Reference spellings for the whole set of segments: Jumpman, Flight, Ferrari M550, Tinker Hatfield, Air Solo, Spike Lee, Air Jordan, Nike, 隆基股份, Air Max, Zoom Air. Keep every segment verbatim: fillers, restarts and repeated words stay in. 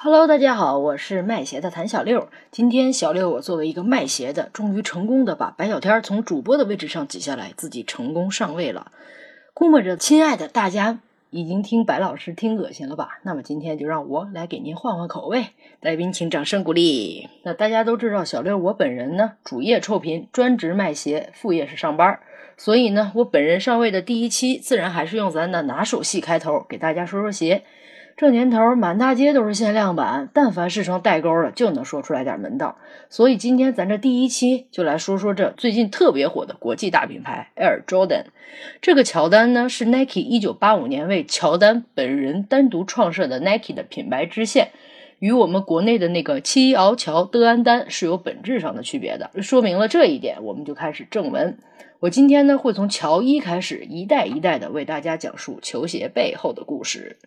Hello， 大家好，我是卖鞋的谭小六。今天小六我作为一个卖鞋的，终于成功的把白小天从主播的位置上挤下来，自己成功上位了。估摸着亲爱的大家已经听白老师听恶心了吧，那么今天就让我来给您换换口味。来宾请掌声鼓励。那大家都知道小六我本人呢，主业臭贫，专职卖鞋，副业是上班。所以呢，我本人上位的第一期自然还是用咱的拿手戏开头，给大家说说鞋。这年头满大街都是限量版，但凡是成代沟了就能说出来点门道。所以今天咱这第一期就来说说这最近特别火的国际大品牌 Air Jordan。 这个乔丹呢，是 Nike 一九八五年为乔丹本人单独创设的 Nike 的品牌支线，与我们国内的那个七翱乔德安丹是有本质上的区别的。说明了这一点，我们就开始正文。我今天呢会从乔一开始，一代一代的为大家讲述球鞋背后的故事。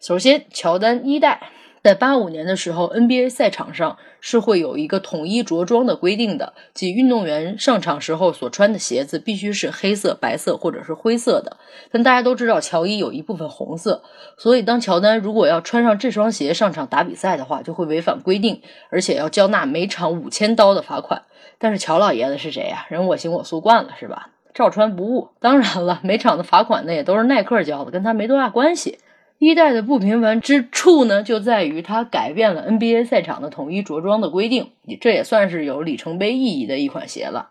首先，乔丹一代在八五年的时候 N B A 赛场上是会有一个统一着装的规定的，即运动员上场时候所穿的鞋子必须是黑色、白色或者是灰色的。但大家都知道乔一有一部分红色，所以当乔丹如果要穿上这双鞋上场打比赛的话，就会违反规定，而且要交纳每场五千刀的罚款。但是乔老爷子是谁呀、啊、人我行我素惯了是吧，照穿不误。当然了，每场的罚款呢也都是耐克交的，跟他没多大关系。一代的不平凡之处呢，就在于它改变了 N B A 赛场的统一着装的规定，这也算是有里程碑意义的一款鞋了。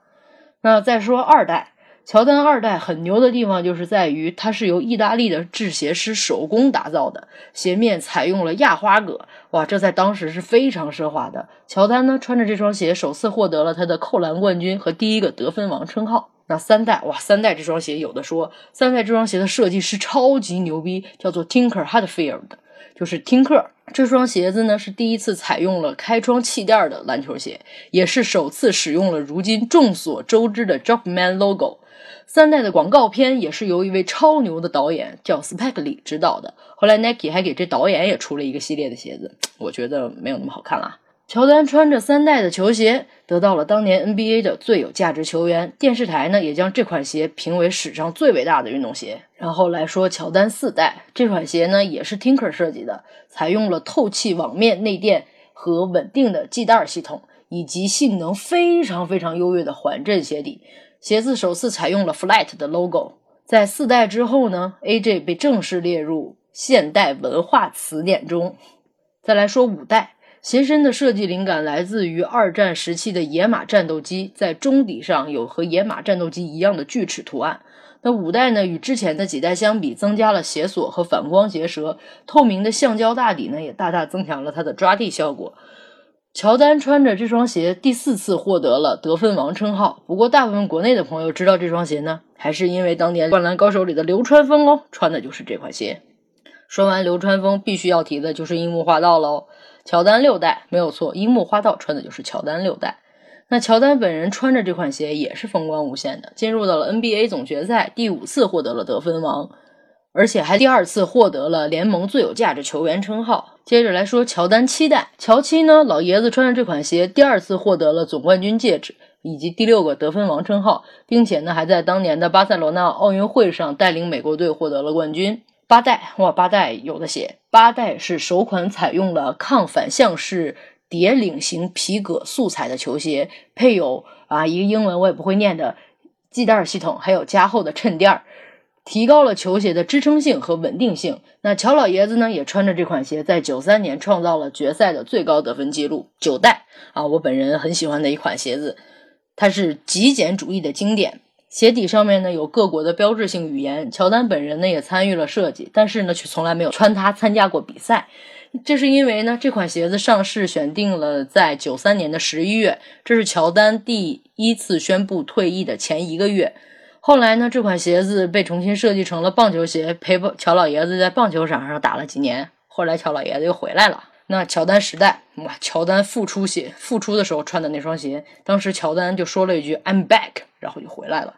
那再说二代，乔丹二代很牛的地方就是在于它是由意大利的制鞋师手工打造的，鞋面采用了亚花革，哇，这在当时是非常奢华的。乔丹呢穿着这双鞋首次获得了他的扣篮冠军和第一个得分王称号。那三代，哇，三代这双鞋有的说，三代这双鞋的设计师超级牛逼，叫做 Tinker Hatfield， 就是听课。这双鞋子呢是第一次采用了开窗气垫的篮球鞋，也是首次使用了如今众所周知的 Jumpman logo。三代的广告片也是由一位超牛的导演叫 Spike Lee 指导的，后来 Nike 还给这导演也出了一个系列的鞋子，我觉得没有那么好看啦。乔丹穿着三代的球鞋得到了当年 N B A 的最有价值球员，电视台呢也将这款鞋评为史上最伟大的运动鞋。然后来说乔丹四代，这款鞋呢也是 Tinker 设计的，采用了透气网面内垫和稳定的系带系统，以及性能非常非常优越的缓震鞋底。鞋子首次采用了 Flight 的 logo。 在四代之后呢， A J 被正式列入现代文化词典中。再来说五代，鞋身的设计灵感来自于二战时期的野马战斗机，在中底上有和野马战斗机一样的锯齿图案。那五代呢与之前的几代相比，增加了鞋锁和反光鞋舌，透明的橡胶大底呢也大大增强了它的抓地效果。乔丹穿着这双鞋第四次获得了得分王称号，不过大部分国内的朋友知道这双鞋呢，还是因为当年灌篮高手里的流川枫哦，穿的就是这款鞋。说完流川枫，必须要提的就是樱木花道喽。乔丹六代没有错，樱木花道穿的就是乔丹六代。那乔丹本人穿着这款鞋也是风光无限的，进入到了 N B A 总决赛，第五次获得了得分王，而且还第二次获得了联盟最有价值球员称号。接着来说乔丹七代，乔七呢老爷子穿着这款鞋第二次获得了总冠军戒指以及第六个得分王称号，并且呢还在当年的巴塞罗那奥运会上带领美国队获得了冠军。八代，哇，八代有的写，八代是首款采用了抗反向式蝶领型皮革素材的球鞋，配有啊一个英文我也不会念的系带系统，还有加厚的衬垫，提高了球鞋的支撑性和稳定性。那乔老爷子呢也穿着这款鞋在九三年创造了决赛的最高得分记录。九代啊，我本人很喜欢的一款鞋子，它是极简主义的经典，鞋底上面呢有各国的标志性语言，乔丹本人呢也参与了设计，但是呢却从来没有穿它参加过比赛。这是因为呢这款鞋子上市选定了在九三年的十一月，这是乔丹第一次宣布退役的前一个月。后来呢这款鞋子被重新设计成了棒球鞋，陪乔老爷子在棒球场上打了几年，后来乔老爷子又回来了。那乔丹时代，哇，乔丹复出鞋复出的时候穿的那双鞋，当时乔丹就说了一句 I'm back， 然后就回来了。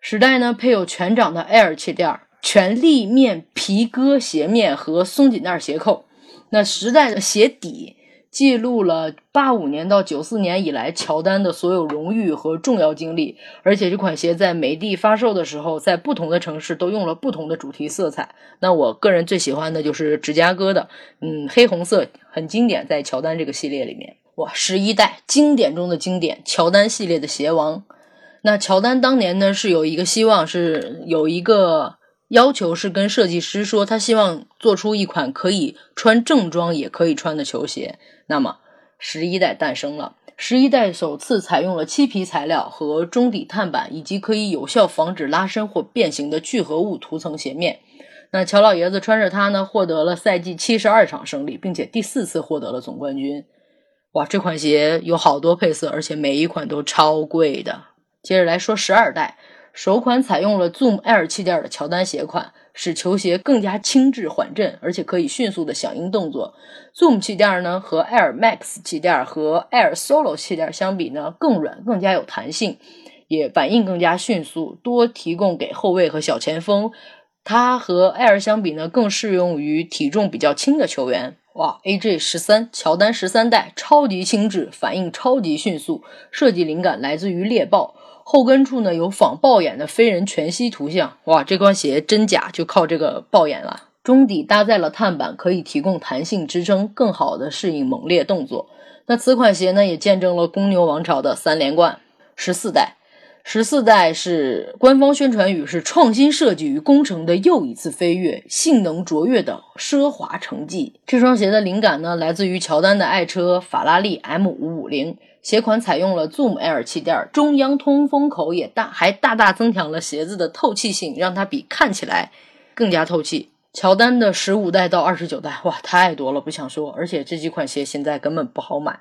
时代呢配有全掌的 Air 气垫，全立面皮革鞋面和松紧带鞋扣。那时代的鞋底记录了八五年到九四年以来乔丹的所有荣誉和重要经历，而且这款鞋在美的发售的时候，在不同的城市都用了不同的主题色彩。那我个人最喜欢的就是芝加哥的，嗯，黑红色很经典，在乔丹这个系列里面。哇，十一代经典中的经典，乔丹系列的鞋王。那乔丹当年呢是有一个希望，是有一个要求，是跟设计师说他希望做出一款可以穿正装也可以穿的球鞋。那么十一代诞生了，十一代首次采用了漆皮材料和中底碳板，以及可以有效防止拉伸或变形的聚合物涂层鞋面。那乔老爷子穿着它呢获得了赛季七十二场胜利，并且第四次获得了总冠军。哇，这款鞋有好多配色，而且每一款都超贵的。接着来说十二代，首款采用了 Zoom Air 气垫的乔丹鞋款，使球鞋更加轻质缓震，而且可以迅速的响应动作。 Zoom 气垫呢和 Air Max 气垫和 Air Solo 气垫相比呢更软，更加有弹性，也反应更加迅速，多提供给后卫和小前锋。它和 Air 相比呢更适用于体重比较轻的球员。哇 A J 十三 乔丹十三代超级轻质，反应超级迅速，设计灵感来自于猎豹，后跟处呢有仿豹眼的飞人全息图像。哇，这双鞋真假就靠这个豹眼了。中底搭载了碳板，可以提供弹性支撑，更好的适应猛烈动作。那此款鞋呢也见证了公牛王朝的三连冠。十四代，十四代是官方宣传语，是创新设计与工程的又一次飞跃，性能卓越的奢华成绩。这双鞋的灵感呢来自于乔丹的爱车法拉利 M 五五零，鞋款采用了 Zoom Air 气垫，中央通风口也大，还大大增强了鞋子的透气性，让它比看起来更加透气。乔丹的十五代到二十九代，哇，太多了，不想说，而且这几款鞋现在根本不好买。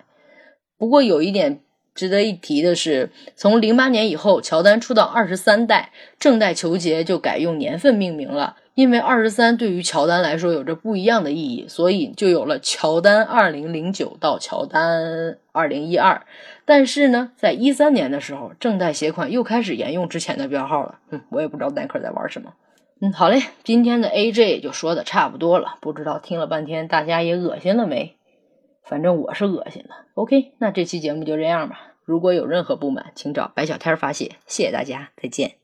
不过有一点值得一提的是，从零八年以后，乔丹出到二十三代，正代球鞋就改用年份命名了，因为二十三对于乔丹来说有着不一样的意义，所以就有了乔丹二零零九到乔丹二零一二。但是呢，在一三年的时候，正代鞋款又开始沿用之前的标号了。嗯，我也不知道耐克在玩什么。嗯，好嘞，今天的 A J 也就说的差不多了，不知道听了半天大家也恶心了没？反正我是恶心了。 OK， 那这期节目就这样吧，如果有任何不满请找白小天发泄。谢谢大家，再见。